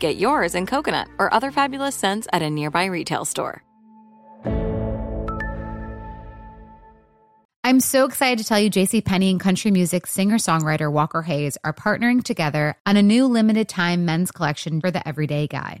Get yours in coconut or other fabulous scents at a nearby retail store. I'm so excited to tell you JCPenney and country music singer-songwriter Walker Hayes are partnering together on a new limited-time men's collection for the everyday guy.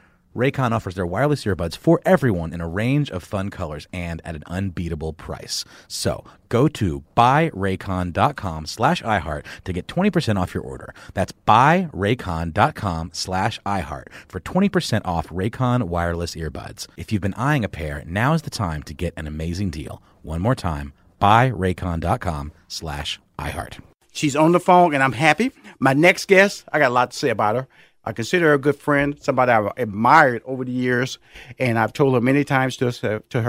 Raycon offers their wireless earbuds for everyone in a range of fun colors and at an unbeatable price. So go to buyraycon.com/iHeart to get 20% off your order. That's buyraycon.com/iHeart for 20% off Raycon wireless earbuds. If you've been eyeing a pair, now is the time to get an amazing deal. One more time, buyraycon.com/iHeart. She's on the phone, and I'm happy. My next guest, I got a lot to say about her. I consider her a good friend, somebody I've admired over the years, and I've told her many times to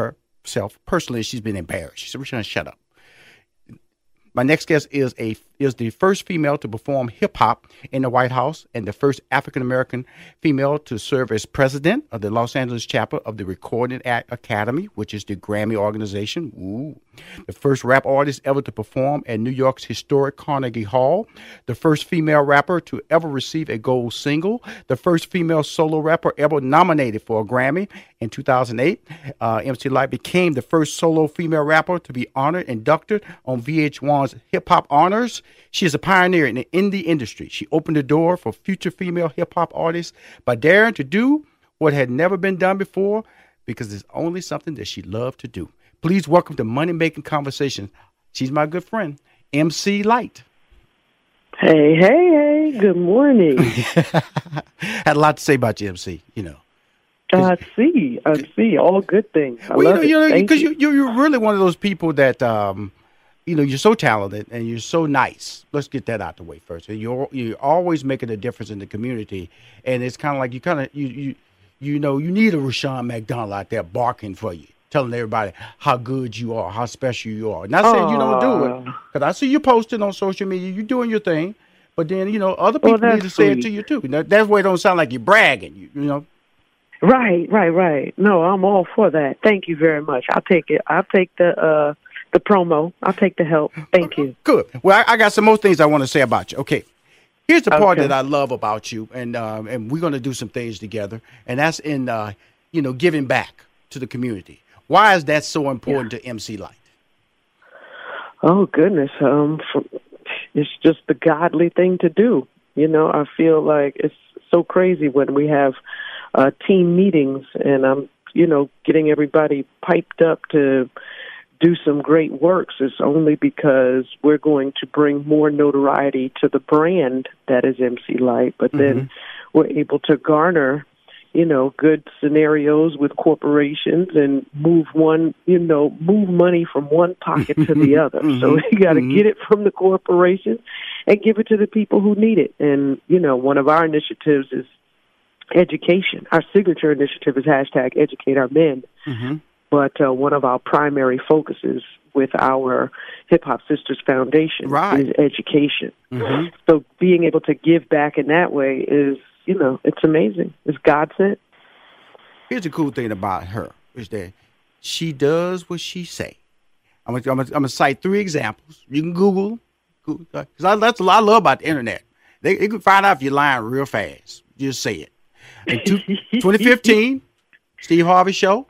herself personally, she's been embarrassed. She said, "We're going to shut up." My next guest is the first female to perform hip-hop in the White House and the first African-American female to serve as president of the Los Angeles chapter of the Recording Academy, which is the Grammy organization. Ooh. The first rap artist ever to perform at New York's historic Carnegie Hall. The first female rapper to ever receive a gold single. The first female solo rapper ever nominated for a Grammy. In 2008, MC Lyte became the first solo female rapper to be honored and inducted on VH1's Hip Hop Honors. She is a pioneer in the indie industry. She opened the door for future female hip-hop artists by daring to do what had never been done before because it's only something that she loved to do. Please welcome to Money Making Conversations. She's my good friend, MC Lyte. Hey, hey, hey. Good morning. Had a lot to say about you, MC, you know. I see. All good things. Because you're really one of those people that, you know, you're so talented and you're so nice. Let's get that out the way first. You're always making a difference in the community, and it's kind of like you need a Rushion McDonald out there barking for you, telling everybody how good you are, how special you are. Not saying you don't do it, because I see you posting on social media, you doing your thing, but then you know other people need to say it to you too. That's why it don't sound like you're bragging. You know. Right. No, I'm all for that. Thank you very much. I'll take it. I'll take the promo. I'll take the help. Thank you. Good. Well, I got some more things I want to say about you. Okay. Here's the part that I love about you, and we're going to do some things together, and that's in, giving back to the community. Why is that so important to MC Lyte? Oh, goodness. It's just the godly thing to do. You know, I feel like it's so crazy when we have team meetings and I'm, getting everybody piped up to do some great works. It's only because we're going to bring more notoriety to the brand that is MC Lyte, but then we're able to garner, good scenarios with corporations and move money from one pocket to the other. So you got to get it from the corporation and give it to the people who need it. And, one of our initiatives is education. Our signature initiative is #EducateOurMen. But one of our primary focuses with our Hip Hop Sisters Foundation is education. So being able to give back in that way is, it's amazing. It's God sent. Here's the cool thing about her is that she does what she say. I'm going to cite three examples. You can Google, because that's a lot I love about the internet. They can find out if you're lying real fast. Just say it. In 2015, Steve Harvey show.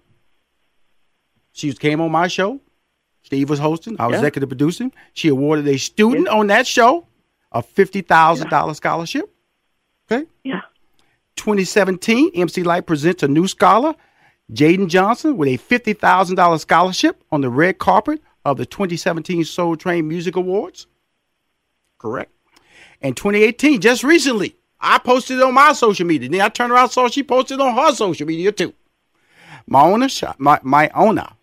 She came on my show. Steve was hosting. I was executive producing. She awarded a student on that show a $50,000 scholarship. Okay. 2017, MC Lyte presents a new scholar, Jaden Johnson, with a $50,000 scholarship on the red carpet of the 2017 Soul Train Music Awards. Correct. And 2018, just recently, I posted it on my social media. Then I turned around and saw she posted on her social media too. My owner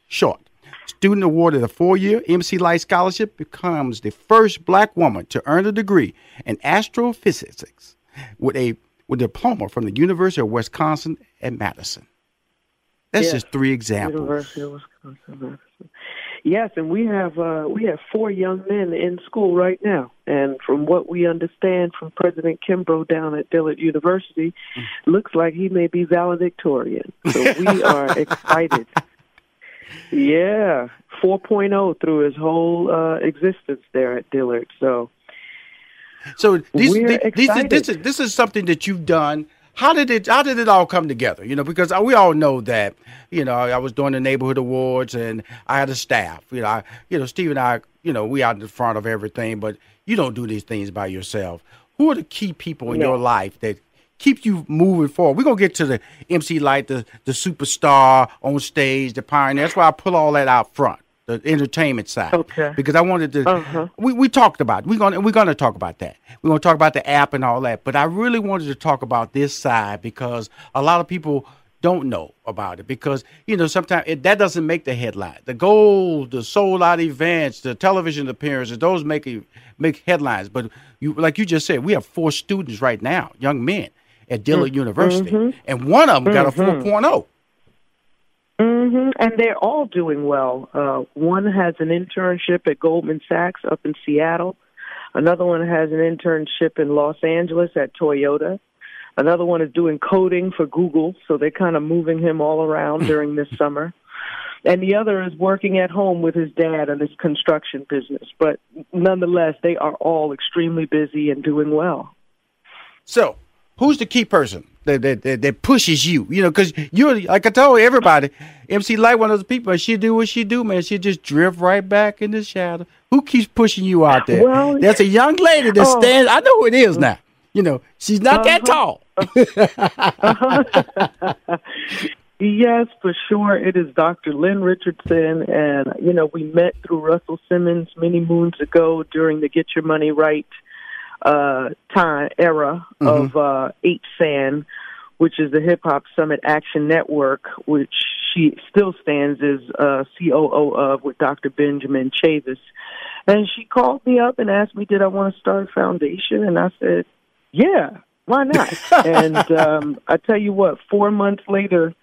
short. Student awarded a 4-year MC Lyte scholarship, becomes the first black woman to earn a degree in astrophysics with a diploma from the University of Wisconsin-Madison. That's just three examples. University of Wisconsin-Madison. Yes, and we have 4 young men in school right now. And from what we understand from President Kimbrough down at Dillard University, looks like he may be valedictorian. So we are excited. 4.0 through his whole existence there at Dillard. So this is something that you've done. How did it all come together? Because we all know that, I was doing the neighborhood awards and I had a staff. Steve and I, we out in the front of everything, but you don't do these things by yourself. Who are the key people in your life that keep you moving forward? We're going to get to the MC Lyte, the superstar on stage, the pioneer. That's why I pull all that out front, the entertainment side. Okay. Because I wanted to, we talked about it. We're going to talk about that. We're going to talk about the app and all that. But I really wanted to talk about this side because a lot of people don't know about it because, sometimes that doesn't make the headline. The gold, the sold out events, the television appearances, those make headlines. But like you just said, we have 4 students right now, young men at Dillard University, and one of them got a 4.0. And they're all doing well. One has an internship at Goldman Sachs up in Seattle. Another one has an internship in Los Angeles at Toyota. Another one is doing coding for Google, so they're kind of moving him all around during this summer. And the other is working at home with his dad in his construction business. But nonetheless, they are all extremely busy and doing well. So who's the key person that pushes you? Because you're, like I told everybody, MC Lyte, one of those people, she do what she do, man. She just drift right back in the shadow. Who keeps pushing you out there? Well, there's a young lady that stands. I know who it is now. She's not that tall. Yes, for sure. It is Dr. Lynn Richardson. And, we met through Russell Simmons many moons ago during the Get Your Money Right time era of 8SAN, which is the Hip Hop Summit Action Network, which she still stands as COO of with Dr. Benjamin Chavis. And she called me up and asked me, did I want to start a foundation? And I said, yeah, why not? And I tell you what, 4 months later,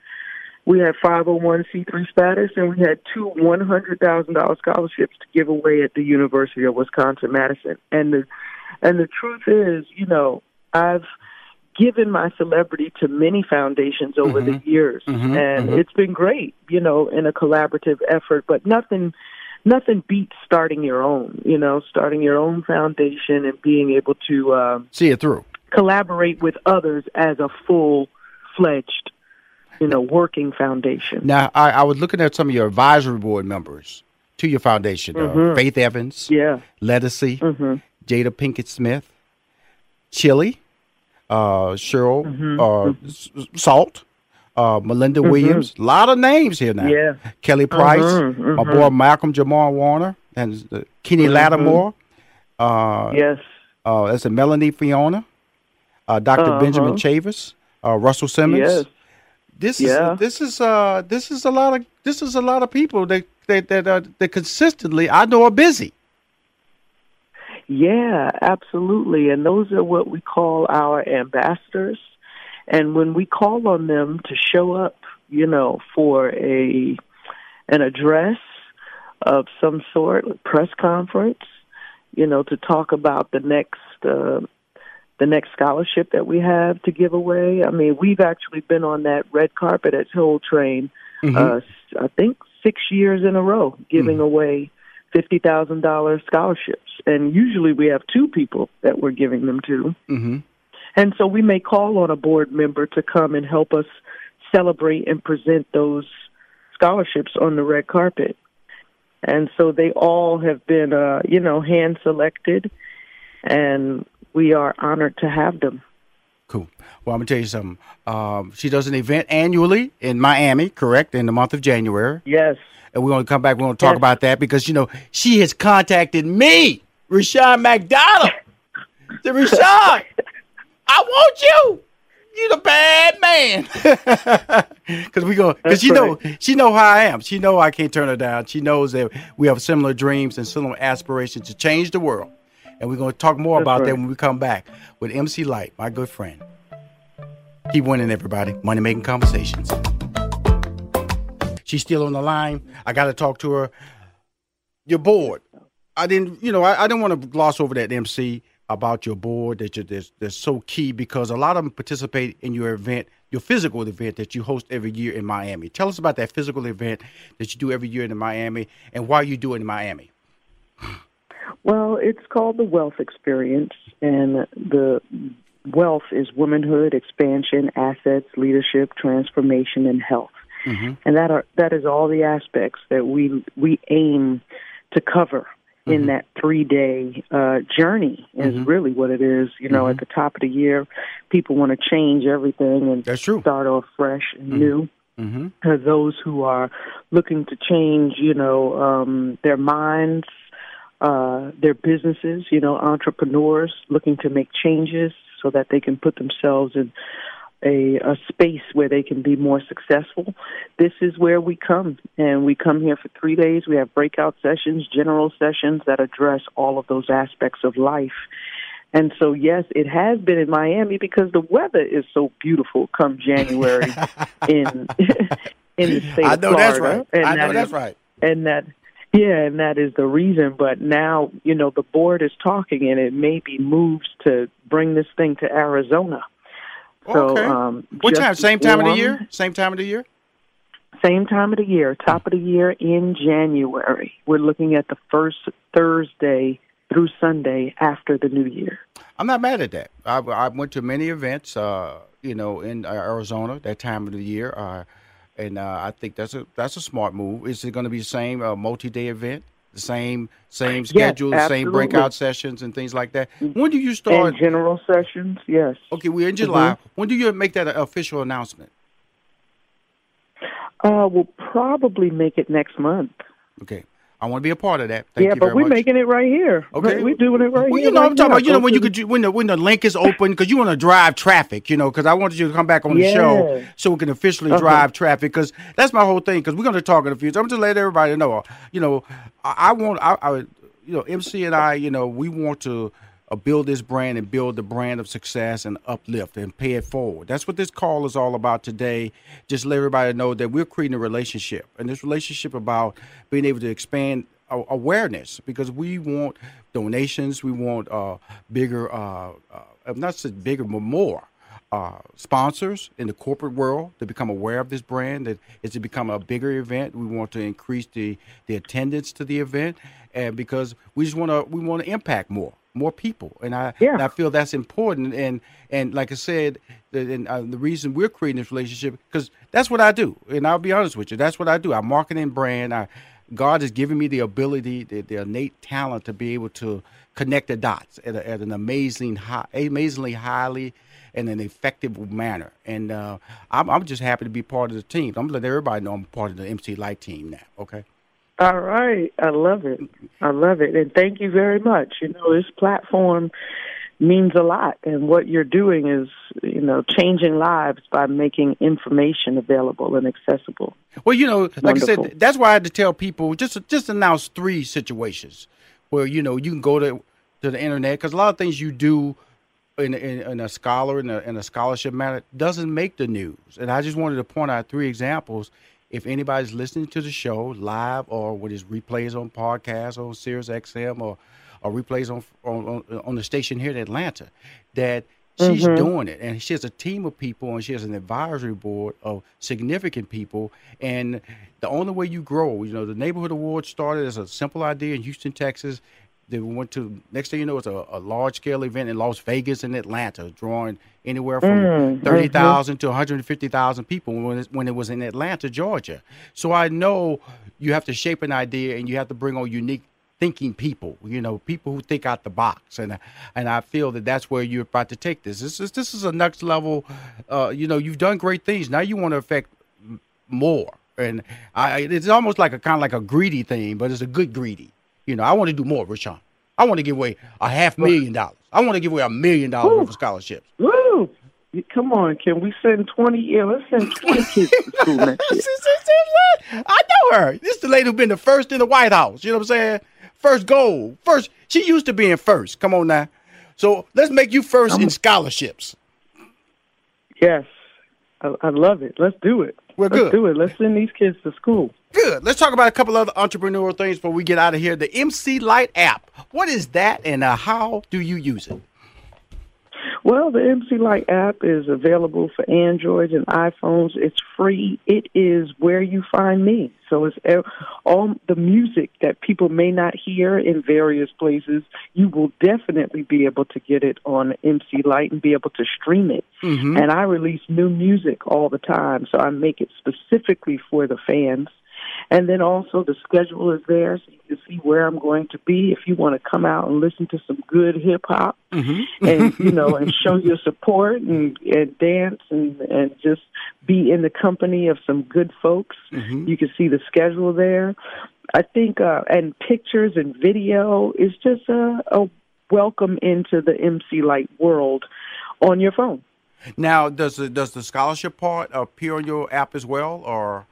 we had 501c3 status, and we had 2 $100,000 scholarships to give away at the University of Wisconsin-Madison. And the truth is, I've given my celebrity to many foundations over the years, and it's been great, in a collaborative effort, but nothing beats starting your own, starting your own foundation and being able to see it through, collaborate with others as a full-fledged, working foundation. Now, I was looking at some of your advisory board members to your foundation, Faith Evans, Letticy, Jada Pinkett Smith, Chili, Cheryl Salt, Melinda Williams. A lot of names here now. Yeah. Kelly Price, my boy Malcolm Jamal Warner, and Kenny Lattimore. Yes. That's a Melanie Fiona, Dr. Benjamin Chavis, Russell Simmons. Yes. This is a lot of people that consistently I know are busy. Yeah, absolutely. And those are what we call our ambassadors. And when we call on them to show up, you know, for an address of some sort, a press conference, you know, to talk about the next scholarship that we have to give away. I mean, we've actually been on that red carpet at Soul Train, I think 6 years in a row, giving away $50,000 scholarships. And usually we have two people that we're giving them to. And so we may call on a board member to come and help us celebrate and present those scholarships on the red carpet. And so they all have been, you know, hand-selected, and we are honored to have them. Cool. Well, I'm going to tell you something. She does an event annually in Miami, correct, in the month of January. Yes. And we're going to come back. We're going to talk about that because, you know, she has contacted me, Rushion McDonald. The Rushion, I want you. You the bad man. Because we go, because she know how I am. She know I can't turn her down. She knows that we have similar dreams and similar aspirations to change the world. And we're going to talk more about that when we come back with MC Lyte, my good friend. Keep winning, everybody. Money Making Conversations. She's still on the line. I got to talk to her. You're bored. I didn't want to gloss over that, MC, about your board that's so key, because a lot of them participate in your event, your physical event that you host every year in Miami. Tell us about that physical event that you do every year in Miami and why you do it in Miami. Well, it's called the Wealth Experience, and the wealth is womanhood, expansion, assets, leadership, transformation, and health. And that is all the aspects that we aim to cover in that 3-day journey is really what it is. You know, at the top of the year, people want to change everything and start off fresh and new. Those who are looking to change, you know, their minds, their businesses, you know, entrepreneurs looking to make changes so that they can put themselves in a space where they can be more successful. This is where we come, and we come here for 3 days. We have breakout sessions, general sessions that address all of those aspects of life. And so, yes, it has been in Miami because the weather is so beautiful come January in the state of Florida. And that is the reason. But now, you know, the board is talking, and it maybe moves to bring this thing to Arizona. So, what time? Same time of the year. Top of the year in January. We're looking at the first Thursday through Sunday after the New Year. I'm not mad at that. I went to many events, you know, in Arizona that time of the year. And I think that's a smart move. Is it going to be the same multi-day event, the same schedule, the same breakout sessions and things like that? When do you start? And general sessions, yes. Okay, we're in July. When do you make that an official announcement? We'll probably make it next month. Okay. I want to be a part of that. Thank you very much. Making it right here. Okay, we're doing it right here. Well, you know, I'm talking about, you know, when the link is open, because you want to drive traffic, you know, because I wanted you to come back on the show so we can officially drive traffic, because that's my whole thing. Because we're going to talk in the future. I'm just letting everybody know. You know, MC and I, you know, we want to build this brand and build the brand of success and uplift and pay it forward. That's what this call is all about today. Just let everybody know that we're creating a relationship, and this relationship about being able to expand awareness, because we want donations. We want bigger, not just bigger, but more sponsors in the corporate world to become aware of this brand, that it's to become a bigger event. We want to increase the attendance to the event, and because we want to impact more people, and I feel that's important. And like I said, the reason we're creating this relationship, because that's what I do, and I'll be honest with you, that's what I do. I market and brand. God has given me the ability, the innate talent to be able to connect the dots at an amazingly highly in an effective manner. And I'm just happy to be part of the team. I'm letting everybody know I'm part of the MC Lyte team now, okay? All right. I love it. I love it. And thank you very much. You know, this platform means a lot. And what you're doing is, you know, changing lives by making information available and accessible. Well, you know, like Wonderful. I said, that's why I had to tell people, just announce three situations where, you know, you can go to the internet, because a lot of things you do in a scholarship manner doesn't make the news. And I just wanted to point out three examples. If anybody's listening to the show live or with his replays on podcasts or Sirius XM or replays on the station here in Atlanta, that she's doing it. And she has a team of people, and she has an advisory board of significant people. And the only way you grow, you know, the Neighborhood Award started as a simple idea in Houston, Texas. They went to, next thing you know, it's a large-scale event in Las Vegas and Atlanta, drawing anywhere from 30,000 to 150,000 people when it was in Atlanta, Georgia. So I know you have to shape an idea, and you have to bring on unique thinking people, you know, people who think out the box. And I feel that that's where you're about to take this. This is a next level. You know, you've done great things. Now you want to affect more. And it's almost like a greedy thing, but it's a good greedy. You know, I want to do more, Rushion. I want to give away $500,000. I want to give away $1 million worth of scholarships. Woo! Come on, can we send 20? Yeah, let's send 20 kids to school next year. I know her. This is the lady who's been the first in the White House. You know what I'm saying? First gold. First. She used to being first. Come on now. So let's make you first in scholarships. Yes. I love it. Let's do it. Let's do it. Let's send these kids to school. Good. Let's talk about a couple other entrepreneurial things before we get out of here. The MC Lyte app. What is that, and how do you use it? Well, the MC Lyte app is available for Androids and iPhones. It's free. It is where you find me. So it's all the music that people may not hear in various places. You will definitely be able to get it on MC Lyte and be able to stream it. Mm-hmm. And I release new music all the time, so I make it specifically for the fans. And then also the schedule is there, so you can see where I'm going to be. If you want to come out and listen to some good hip hop, and you know, and show your support and dance and just be in the company of some good folks, you can see the schedule there. I think and pictures and video is just a welcome into the MC Lyte world on your phone. Now, does the scholarship part appear on your app as well, or?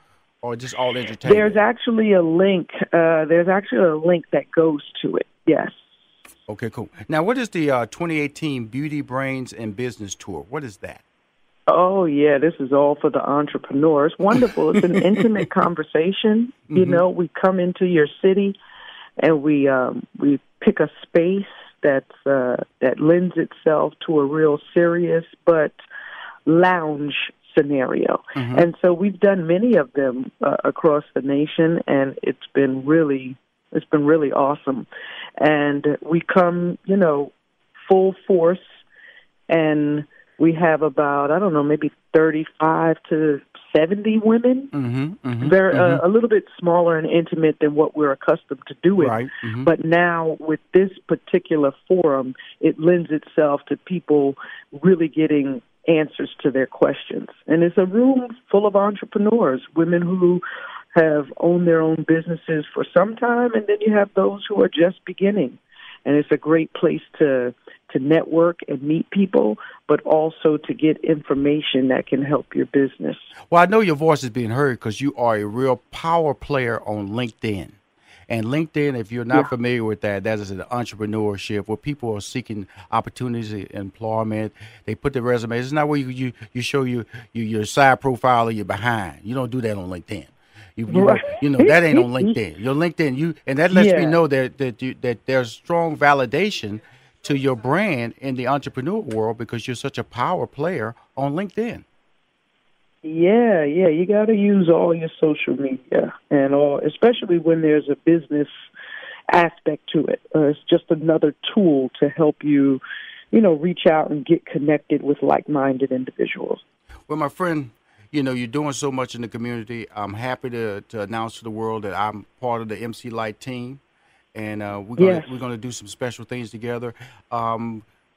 Or just all entertainment? There's actually a link. That goes to it. Yes. Okay, cool. Now, what is the 2018 Beauty, Brains, and Business Tour? What is that? Oh, yeah, this is all for the entrepreneurs. Wonderful. It's an intimate conversation. You know, we come into your city, and we pick a space that lends itself to a real serious but lounge scenario. And so we've done many of them across the nation, and it's been really awesome. And we come, you know, full force, and we have about, I don't know, maybe 35 to 70 women. They're a little bit smaller and intimate than what we're accustomed to doing. Right. But now with this particular forum, it lends itself to people really getting answers to their questions. And it's a room full of entrepreneurs, women who have owned their own businesses for some time, and then you have those who are just beginning. And it's a great place to network and meet people, but also to get information that can help your business. Well, I know your voice is being heard because you are a real power player on LinkedIn. And LinkedIn, if you're not familiar with that, that is an entrepreneurship where people are seeking opportunities, employment. They put their resumes. It's not where you show your side profile or you're behind. You don't do that on LinkedIn. You know, that ain't on LinkedIn. Your LinkedIn, and that lets me know that there's strong validation to your brand in the entrepreneur world because you're such a power player on LinkedIn. Yeah, you got to use all your social media and all, especially when there's a business aspect to it. It's just another tool to help you, you know, reach out and get connected with like-minded individuals. Well, my friend, you know, you're doing so much in the community. I'm happy to announce to the world that I'm part of the MC Lyte team, and we're going to do some special things together.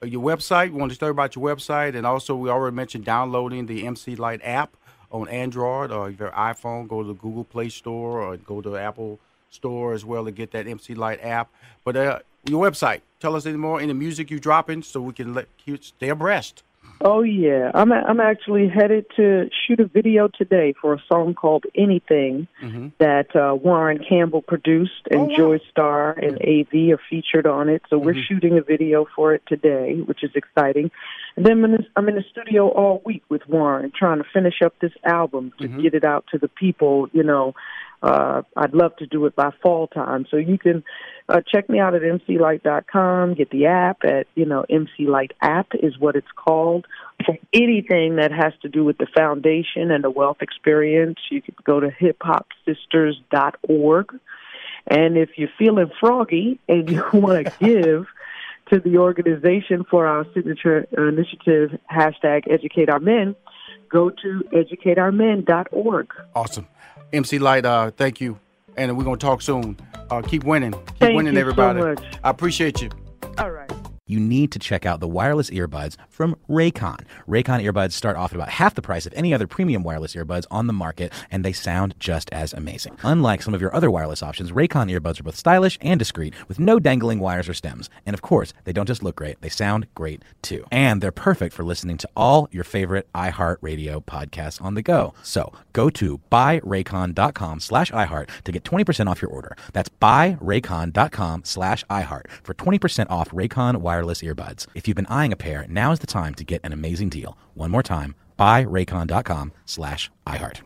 your website. We want to tell you about your website. And also, we already mentioned downloading the MC Lyte app on Android or your iPhone. Go to the Google Play Store or go to the Apple Store as well to get that MC Lyte app. But your website, tell us any more, any music you're dropping so we can let you stay abreast. Oh, yeah. I'm actually headed to shoot a video today for a song called Anything that Warren Campbell produced, and Joy Starr and AV are featured on it. So we're shooting a video for it today, which is exciting. And then I'm in the studio all week with Warren trying to finish up this album to get it out to the people, you know. I'd love to do it by fall time. So you can check me out at mclyte.com, get the app at, you know, MC Lyte app is what it's called. For anything that has to do with the foundation and the wealth experience, you can go to hiphopsisters.org. And if you're feeling froggy and you want to give to the organization for our signature initiative, hashtag Educate Our Men, go to educateourmen.org. Awesome. MC Lyte, thank you. And we're going to talk soon. Keep winning. Keep winning, everybody. So much. I appreciate you. All right. You need to check out the wireless earbuds from Raycon. Raycon earbuds start off at about half the price of any other premium wireless earbuds on the market, and they sound just as amazing. Unlike some of your other wireless options, Raycon earbuds are both stylish and discreet, with no dangling wires or stems. And of course, they don't just look great, they sound great too. And they're perfect for listening to all your favorite iHeartRadio podcasts on the go. So go to buyraycon.com/iHeart to get 20% off your order. That's buyraycon.com/iHeart for 20% off Raycon wireless earbuds. If you've been eyeing a pair, now is the time to get an amazing deal. One more time, buyraycon.com/iHeart.